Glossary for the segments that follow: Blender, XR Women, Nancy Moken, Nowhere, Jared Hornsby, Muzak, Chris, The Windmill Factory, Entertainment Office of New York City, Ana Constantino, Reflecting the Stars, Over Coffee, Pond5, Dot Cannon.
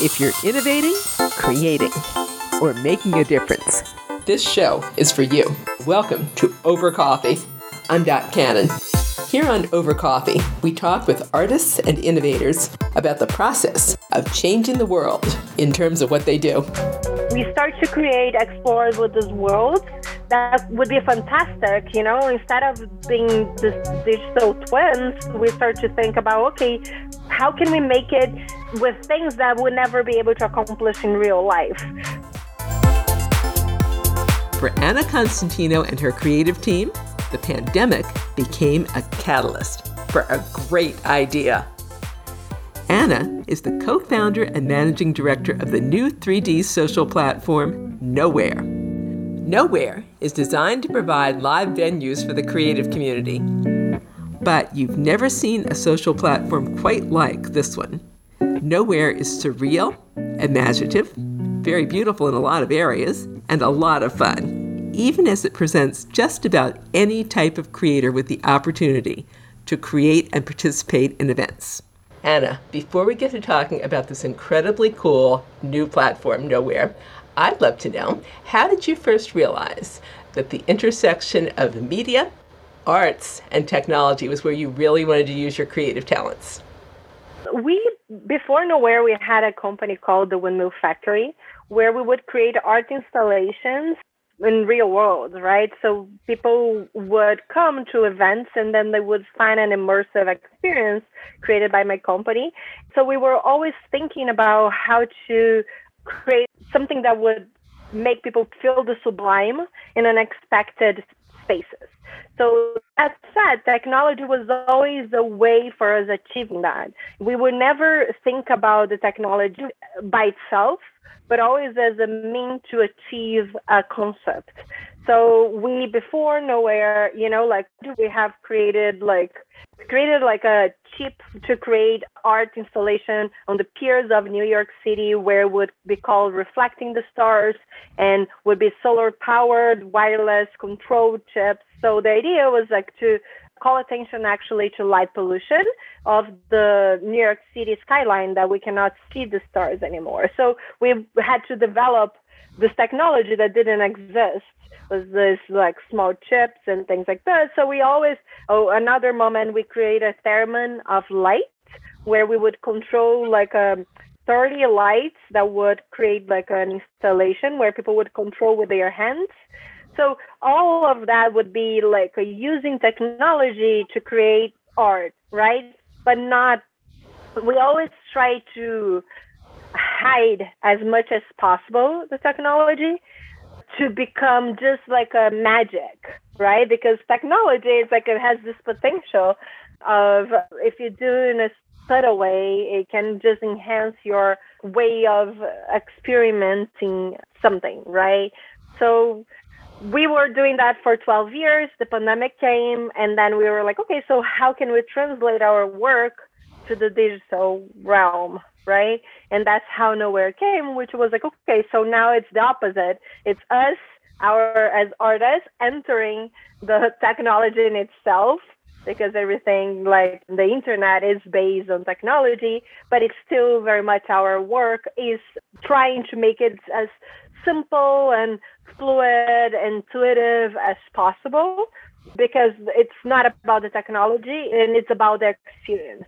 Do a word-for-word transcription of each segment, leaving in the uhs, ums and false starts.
if you're innovating, creating, or making a difference. This show is for you. Welcome to Over Coffee. I'm Dot Cannon. Here on Over Coffee, we talk with artists and innovators about the process of changing the world in terms of what they do. We start to create, explore with this world that would be fantastic, you know, instead of being this digital twins, we start to think about, okay, how can we make it with things that we'll never be able to accomplish in real life? For Ana Constantino and her creative team, the pandemic became a catalyst for a great idea. Ana is the co-founder and managing director of the new three D social platform, Nowhere. Nowhere is designed to provide live venues for the creative community. But you've never seen a social platform quite like this one. Nowhere is surreal, imaginative, very beautiful in a lot of areas, and a lot of fun, even as it presents just about any type of creator with the opportunity to create and participate in events. Ana, before we get to talking about this incredibly cool new platform, Nowhere, I'd love to know, how did you first realize that the intersection of media, arts, and technology was where you really wanted to use your creative talents? We, before Nowhere, we had a company called The Windmill Factory, where we would create art installations in real world, right? So people would come to events and then they would find an immersive experience created by my company. So we were always thinking about how to create something that would make people feel the sublime in unexpected spaces. So as said, technology was always a way for us achieving that. We would never think about the technology by itself, but always as a mean to achieve a concept. So we, before Nowhere, you know, like we have created like created like a chip to create art installation on the piers of New York City, where it would be called Reflecting the Stars and would be solar powered, wireless control chips. So the idea was like to call attention actually to light pollution of the New York City skyline, that we cannot see the stars anymore. So we had to develop this technology that didn't exist. It was this like small chips and things like this. So we always, oh, another moment we created a theremin of light, where we would control like a thirty lights that would create like an installation where people would control with their hands. So all of that would be like using technology to create art, right? But not, we always try to hide as much as possible the technology to become just like a magic, right? Because technology is like, it has this potential of, if you do it in a subtle way, it can just enhance your way of experimenting something, right? So we were doing that for twelve years. The pandemic came, and then we were like, okay, so how can we translate our work to the digital realm, right? And that's how Nowhere came, which was like, okay, so now it's the opposite. It's us, our as artists, entering the technology in itself, because everything like the internet is based on technology, but it's still very much our work is trying to make it as simple and fluid, intuitive as possible, because it's not about the technology and it's about the experience.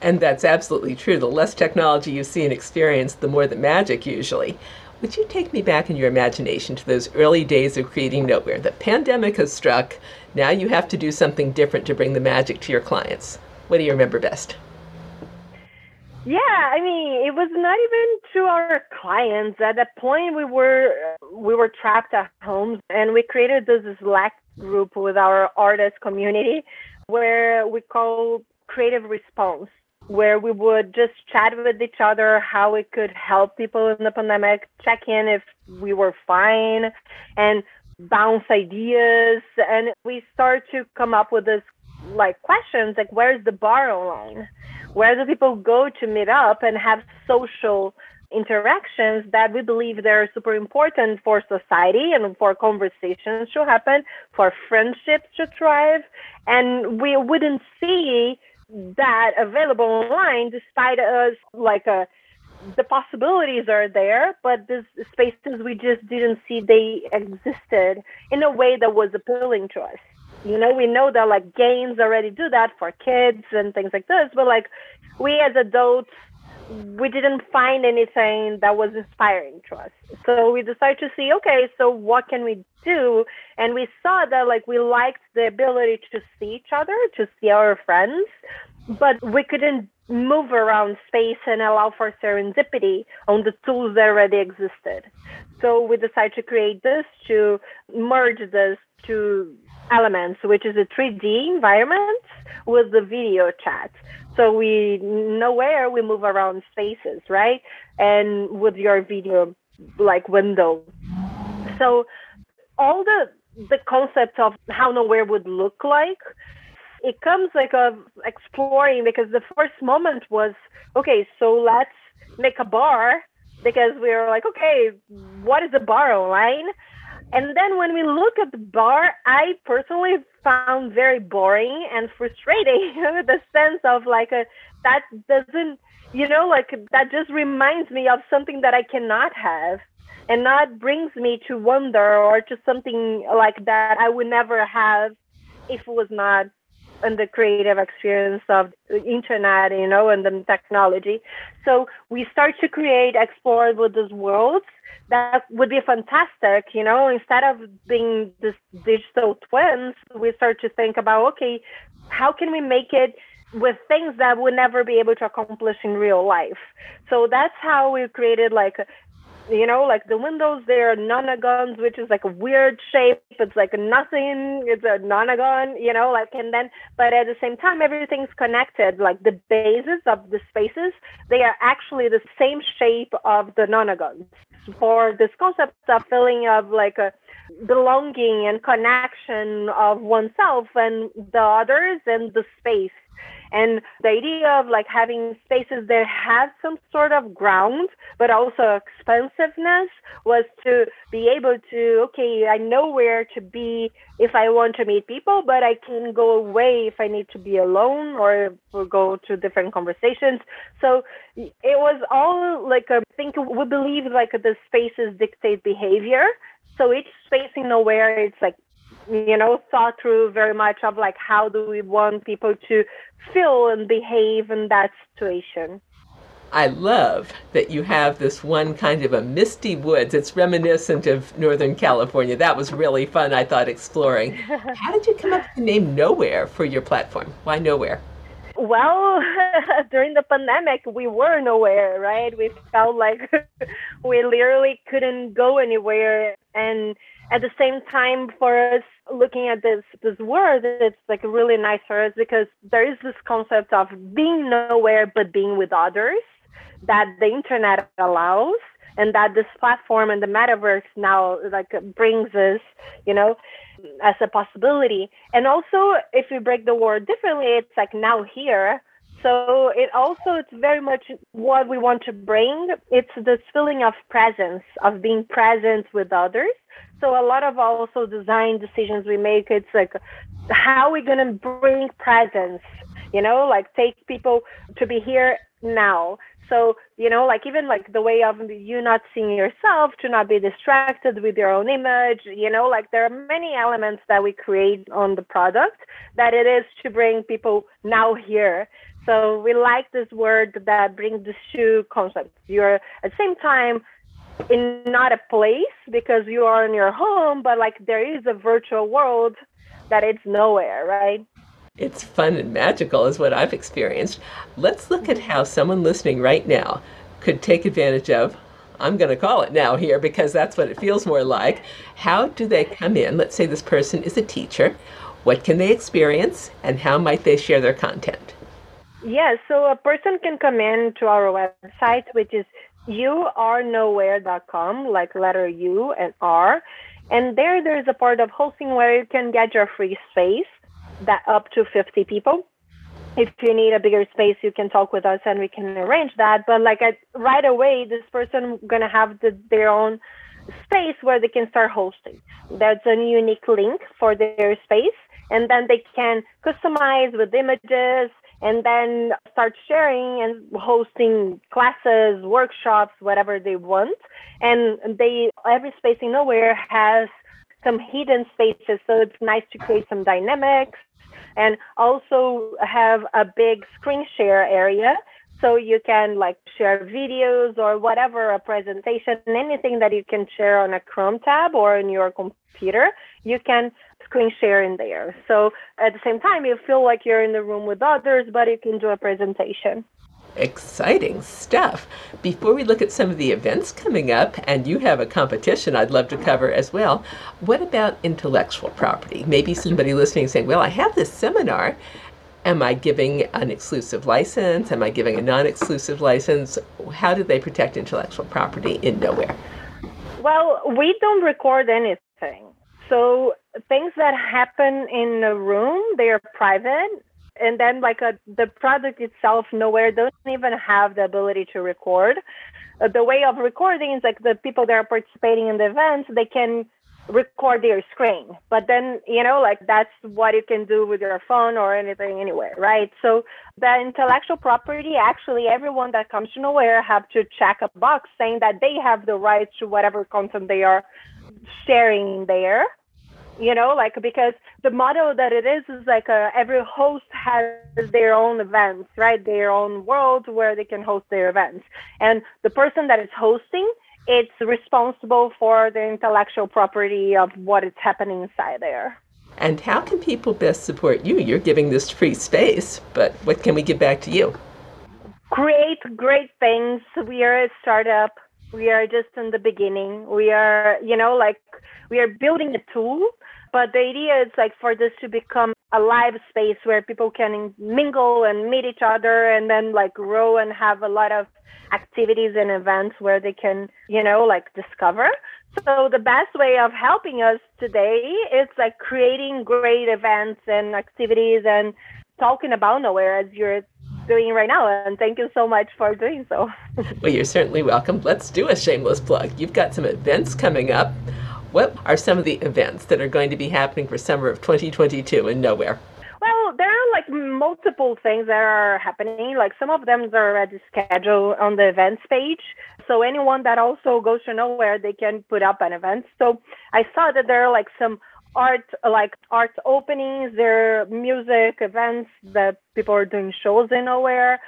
And that's absolutely true. The less technology you see and experience, the more the magic usually. Would you take me back in your imagination to those early days of creating Nowhere? The pandemic has struck. Now you have to do something different to bring the magic to your clients. What do you remember best? Yeah, I mean, it was not even to our clients. At that point, we were we were trapped at homes, and we created this Slack group with our artist community, where we call Creative Response, where we would just chat with each other how we could help people in the pandemic, check in if we were fine, and bounce ideas. And we start to come up with this like questions, like where's the bar online? Where do people go to meet up and have social interactions that we believe they're super important for society and for conversations to happen, for friendships to thrive? And we wouldn't see that available online, despite us like a the possibilities are there, but these spaces we just didn't see they existed in a way that was appealing to us. You know, we know that like games already do that for kids and things like this, but like we as adults, we didn't find anything that was inspiring to us. So we decided to see, okay, so what can we do? And we saw that like we liked the ability to see each other, to see our friends, but we couldn't move around space and allow for serendipity on the tools that already existed. So we decided to create this, to merge this to elements, which is a three D environment with the video chat. So we know where we move around spaces, right? And with your video like window. So all the the concept of how Nowhere would look like, it comes like of exploring, because the first moment was, okay, so let's make a bar, because we were like, okay, what is a bar online? And then when we look at the bar, I personally found very boring and frustrating the sense of like, a, that doesn't, you know, like that just reminds me of something that I cannot have, and not brings me to wonder or to something like that I would never have if it was not in the creative experience of the internet, you know, and the technology. So we start to create, explore with these worlds that would be fantastic, you know, instead of being these digital twins, we start to think about, okay, how can we make it with things that we'll never be able to accomplish in real life? So that's how we created like, you know, like the windows, they're nonagon, which is like a weird shape. It's like nothing. It's a nonagon, you know, like, and then, but at the same time, everything's connected. Like the bases of the spaces, they are actually the same shape of the nonagons. For this concept of feeling of like a belonging and connection of oneself and the others and the space. And the idea of like having spaces that have some sort of ground, but also expansiveness, was to be able to, okay, I know where to be if I want to meet people, but I can go away if I need to be alone or go to different conversations. So it was all like, a, I think we believe like the spaces dictate behavior. So each space in Nowhere, it's like, you know, thought through very much of like, how do we want people to feel and behave in that situation? I love that you have this one kind of a misty woods. It's reminiscent of Northern California. That was really fun, I thought, exploring. How did you come up with the name Nowhere for your platform? Why Nowhere? Well, during the pandemic, we were nowhere, right? We felt like we literally couldn't go anywhere. And at the same time, for us, looking at this this word, it's like really nice for us, because there is this concept of being nowhere, but being with others, that the internet allows, and that this platform and the metaverse now like brings us, you know, as a possibility. And also, if you break the word differently, it's like now here. So it also, it's very much what we want to bring. It's this feeling of presence, of being present with others. So a lot of also design decisions we make, it's like, how are we going to bring presence, you know, like take people to be here now. So, you know, like even like the way of you not seeing yourself, to not be distracted with your own image, you know, like there are many elements that we create on the product that it is to bring people now here. So we like this word that brings the two concepts. You're at the same time in not a place because you are in your home, but like there is a virtual world that it's nowhere, right? It's fun and magical is what I've experienced. Let's look at how someone listening right now could take advantage of, I'm going to call it now here because that's what it feels more like. How do they come in? Let's say this person is a teacher. What can they experience and how might they share their content? Yeah, so a person can come in to our website, which is U R nowhere dot com, like letter U and R. And there, there's a part of hosting where you can get your free space. That up to fifty people. If you need a bigger space, you can talk with us and we can arrange that. But like I, right away, this person gonna have the, their own space where they can start hosting. There's a unique link for their space, and then they can customize with images and then start sharing and hosting classes, workshops, whatever they want. And they, every space in Nowhere has some hidden spaces, so it's nice to create some dynamics, and also have a big screen share area, so you can like share videos or whatever, a presentation, anything that you can share on a Chrome tab or on your computer, you can screen share in there. So at the same time, you feel like you're in the room with others, but you can do a presentation. Exciting stuff. Before we look at some of the events coming up, and you have a competition I'd love to cover as well, what about intellectual property? Maybe somebody listening saying, well, I have this seminar. Am I giving an exclusive license? Am I giving a non-exclusive license? How do they protect intellectual property in Nowhere? Well, we don't record anything. So things that happen in a room, they are private. And then like a, the product itself, Nowhere doesn't even have the ability to record. Uh, the way of recording is like the people that are participating in the events, they can record their screen. But then, you know, like that's what you can do with your phone or anything anywhere, right? So the intellectual property, actually everyone that comes to Nowhere have to check a box saying that they have the rights to whatever content they are sharing there. You know, like, because the model that it is, is like a, every host has their own events, right? Their own world where they can host their events. And the person that is hosting, it's responsible for the intellectual property of what is happening inside there. And how can people best support you? You're giving this free space, but what can we give back to you? Create great things. We are a startup. We are just in the beginning. We are, you know, like we are building a tool, but the idea is like for this to become a live space where people can mingle and meet each other and then like grow and have a lot of activities and events where they can, you know, like discover. So the best way of helping us today is like creating great events and activities and talking about Nowhere as you're doing right now, and thank you so much for doing so. Well, you're certainly welcome. Let's do a shameless plug. You've got some events coming up. What are some of the events that are going to be happening for summer of twenty twenty-two in Nowhere? Well, there are like multiple things that are happening. Like some of them are already scheduled on the events page. So anyone that also goes to Nowhere, they can put up an event. So I saw that there are like some art, like art openings, there are music events that people are doing shows in Nowhere.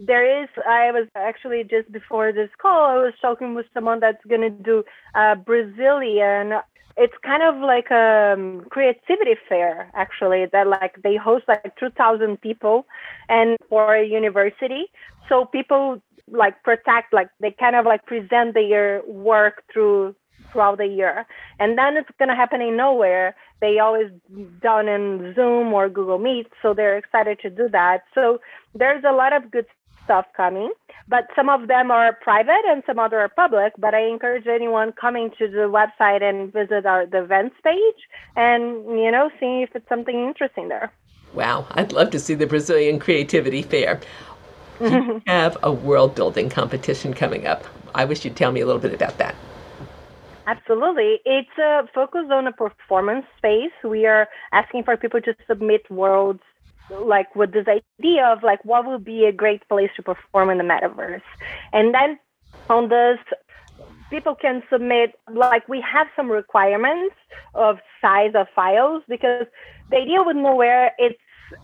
There is, I was actually just before this call, I was talking with someone that's going to do a Brazilian, it's kind of like a creativity fair, actually, that like they host like two thousand people and for a university. So people like protect, like they kind of like present their work through throughout the year. And then it's going to happen in Nowhere. They always done in Zoom or Google Meet, so they're excited to do that. So there's a lot of good stuff coming, but some of them are private and some other are public, but I encourage anyone coming to the website and visit our the events page and, you know, see if it's something interesting there. Wow, I'd love to see the Brazilian Creativity Fair. You have a world-building competition coming up. I wish you'd tell me a little bit about that. Absolutely. It's a uh, focus on a performance space. We are asking for people to submit worlds like with this idea of like what would be a great place to perform in the metaverse. And then on this, people can submit, like we have some requirements of size of files because the idea with Nowhere, it's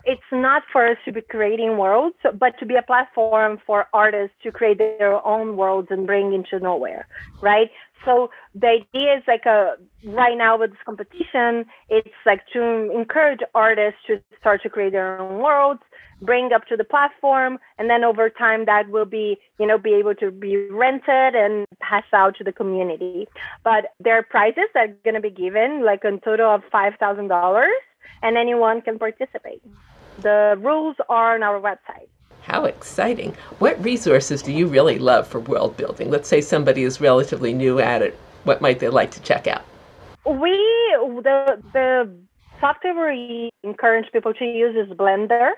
it's not for us to be creating worlds, but to be a platform for artists to create their own worlds and bring into Nowhere, right? So the idea is like a, right now with this competition, it's like to encourage artists to start to create their own worlds, bring up to the platform, and then over time that will be, you know, be able to be rented and passed out to the community. But there are prizes that are going to be given, like a total of five thousand dollars, and anyone can participate. The rules are on our website. How exciting. What resources do you really love for world building? Let's say somebody is relatively new at it. What might they like to check out? We, the, the software we encourage people to use is Blender.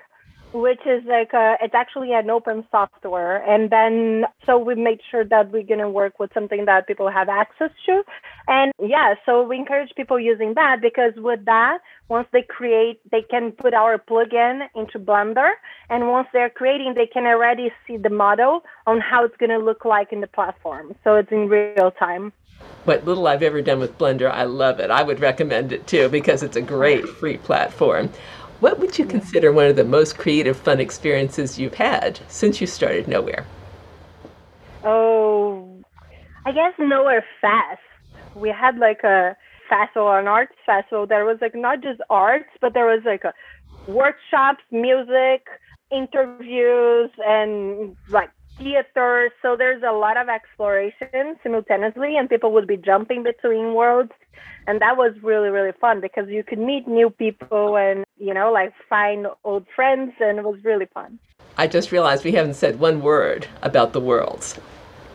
which is like, a, it's actually an open software. And then, so we make sure that we're going to work with something that people have access to. And yeah, so we encourage people using that, because with that, once they create, they can put our plugin into Blender. And once they're creating, they can already see the model on how it's going to look like in the platform. So it's in real time. What little I've ever done with Blender, I love it. I would recommend it too, because it's a great free platform. What would you consider one of the most creative, fun experiences you've had since you started Nowhere? Oh, I guess Nowhere Fest. We had like a festival, an arts festival. There was like not just arts, but there was like a workshops, music, interviews, and like theater. So there's a lot of exploration simultaneously, and people would be jumping between worlds. And that was really, really fun, because you could meet new people and, you know, like find old friends, and it was really fun. I just realized we haven't said one word about the worlds.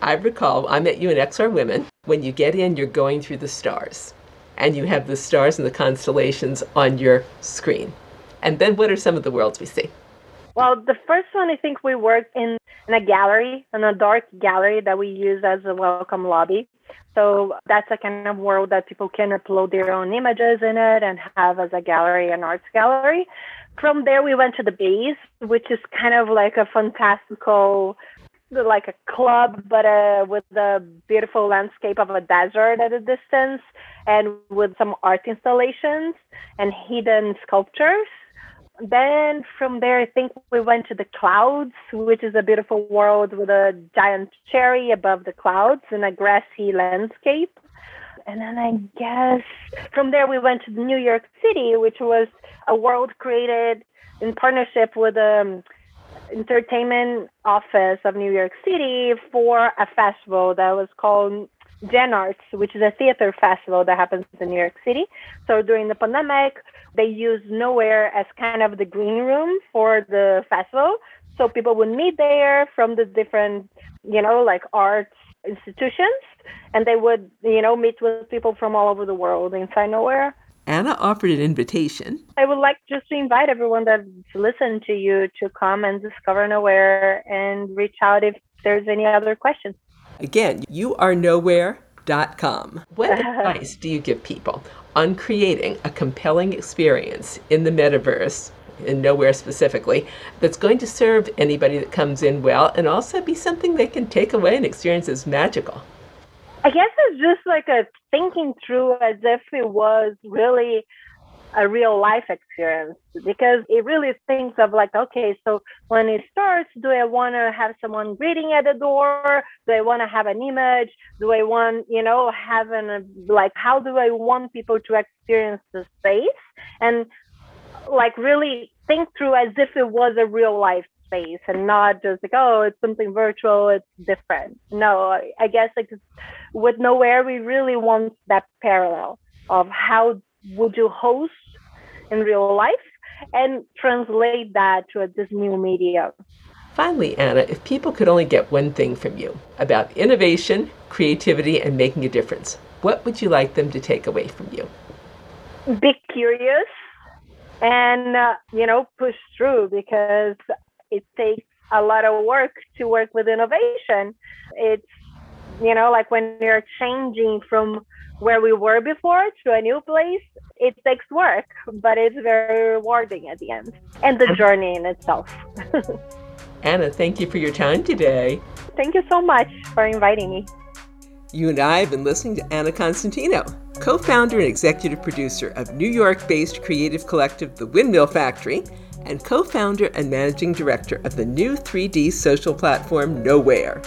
I recall I met you in X R Women. When you get in, you're going through the stars, and you have the stars and the constellations on your screen. And then what are some of the worlds we see? Well, the first one, I think we worked in, in a gallery, in a dark gallery that we use as a welcome lobby. So that's a kind of world that people can upload their own images in it and have as a gallery, an arts gallery. From there, we went to the base, which is kind of like a fantastical, like a club, but uh, with the beautiful landscape of a desert at a distance, and with some art installations and hidden sculptures. Then from there, I think we went to the clouds, which is a beautiful world with a giant cherry above the clouds in a grassy landscape. And then I guess from there, we went to New York City, which was a world created in partnership with the Entertainment Office of New York City for a festival that was called Gen Arts, which is a theater festival that happens in New York City. So during the pandemic, they used Nowhere as kind of the green room for the festival. So people would meet there from the different, you know, like arts institutions, and they would, you know, meet with people from all over the world inside Nowhere. Ana offered an invitation. I would like just to invite everyone that's listened to you to come and discover Nowhere and reach out if there's any other questions. Again, you are nowhere dot com. What advice do you give people on creating a compelling experience in the metaverse, in Nowhere specifically, that's going to serve anybody that comes in well, and also be something they can take away and experience as magical? I guess it's just like a thinking through as if it was really a real life experience, because it really thinks of like, okay, so when it starts, do I want to have someone greeting at the door? Do I want to have an image? Do I want, you know, have an, like, how do I want people to experience the space? And like really think through as if it was a real life space, and not just like, oh, it's something virtual, it's different. No, I guess like with Nowhere, we really want that parallel of how would you host in real life and translate that to this new media. Finally, Ana, if people could only get one thing from you about innovation, creativity, and making a difference, what would you like them to take away from you? Be curious and, uh, you know, push through, because it takes a lot of work to work with innovation. It's, you know, like when you're changing from where we were before to a new place, it takes work, but it's very rewarding at the end, and the journey in itself. Ana, thank you for your time today. Thank you so much for inviting me. You and I have been listening to Ana Constantino, co-founder and executive producer of New York-based creative collective The Windmill Factory, and co-founder and managing director of the new three D social platform Nowhere.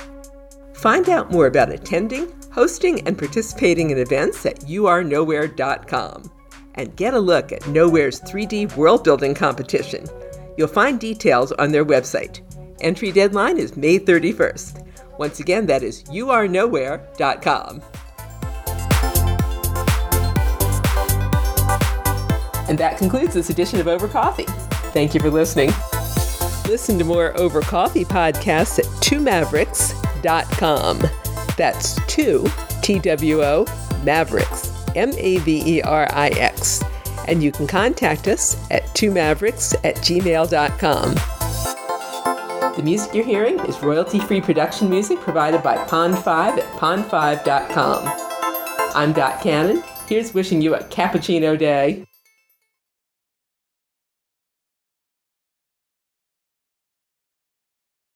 Find out more about attending, hosting, and participating in events at you are nowhere dot com. And get a look at Nowhere's three D world building competition. You'll find details on their website. Entry deadline is May thirty-first. Once again, that is you are nowhere dot com. And that concludes this edition of Over Coffee. Thank you for listening. Listen to more Over Coffee podcasts at two mavericks dot com. That's two, T W O, Mavericks, M A V E R I X. And you can contact us at two mavericks at gmail dot com. The music you're hearing is royalty-free production music provided by Pond five at pond five dot com. I'm Dot Cannon. Here's wishing you a cappuccino day.